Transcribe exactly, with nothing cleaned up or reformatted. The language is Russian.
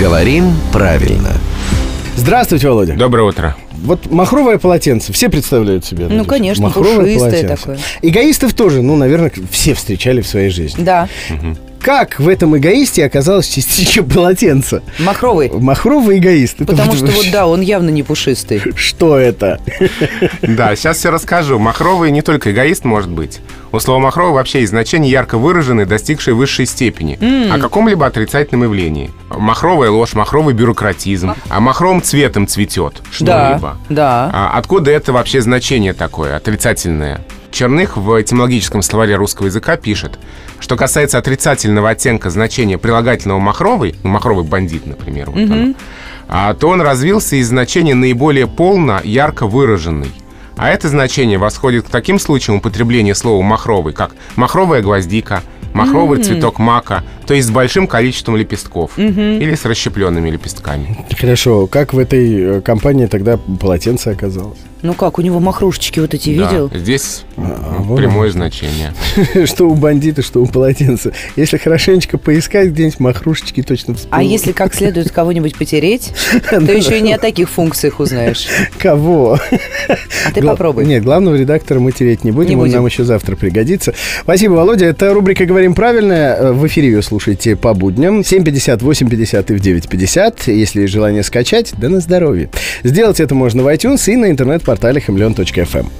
Говорим правильно. Здравствуйте, Володя. Доброе утро. Вот махровое полотенце, все представляют себе. Ну, конечно, махровое пушистое такое. Эгоистов тоже, ну, наверное, все встречали в своей жизни. Да. Угу. Как в этом эгоисте оказалось частичка полотенца? Махровый. Махровый эгоист. Потому это что вообще... вот да, он явно не пушистый. Что это? Да, сейчас все расскажу. Махровый не только эгоист может быть. У слова «махровый» вообще есть значение ярко выраженный, достигший высшей степени. Mm. О каком-либо отрицательном явлении. Махровая ложь, махровый бюрократизм. А махровым цветом цветет что-либо. Да, да. А откуда это вообще значение такое, отрицательное? Черных в этимологическом словаре русского языка пишет, что касается отрицательного оттенка значения прилагательного «махровый», ну, «махровый бандит», например, mm-hmm. вот оно, а, то он развился из значения наиболее полно, ярко выраженный. А это значение восходит к таким случаям употребления слова «махровый», как «махровая гвоздика», «махровый mm-hmm. цветок мака», то есть с большим количеством лепестков mm-hmm. или с расщепленными лепестками. Хорошо, как в этой компании тогда полотенце оказалось? Ну как, у него махрушечки вот эти, да, видел? Здесь а, прямое вот. значение. Что у бандита, что у полотенца. Если хорошенечко поискать, где-нибудь махрушечки точно всплывут. А если как следует кого-нибудь потереть, то еще и не о таких функциях узнаешь. Кого? А ты попробуй. Нет, главного редактора мы тереть не будем, он нам еще завтра пригодится. Спасибо, Володя. Это рубрика «Говорим правильно». В эфире ее слушайте по будням. семь пятьдесят, восемь пятьдесят и в девять пятьдесят. Если есть желание скачать, да на здоровье. Сделать это можно в iTunes и на интернет-портале хамелеон точка эф эм.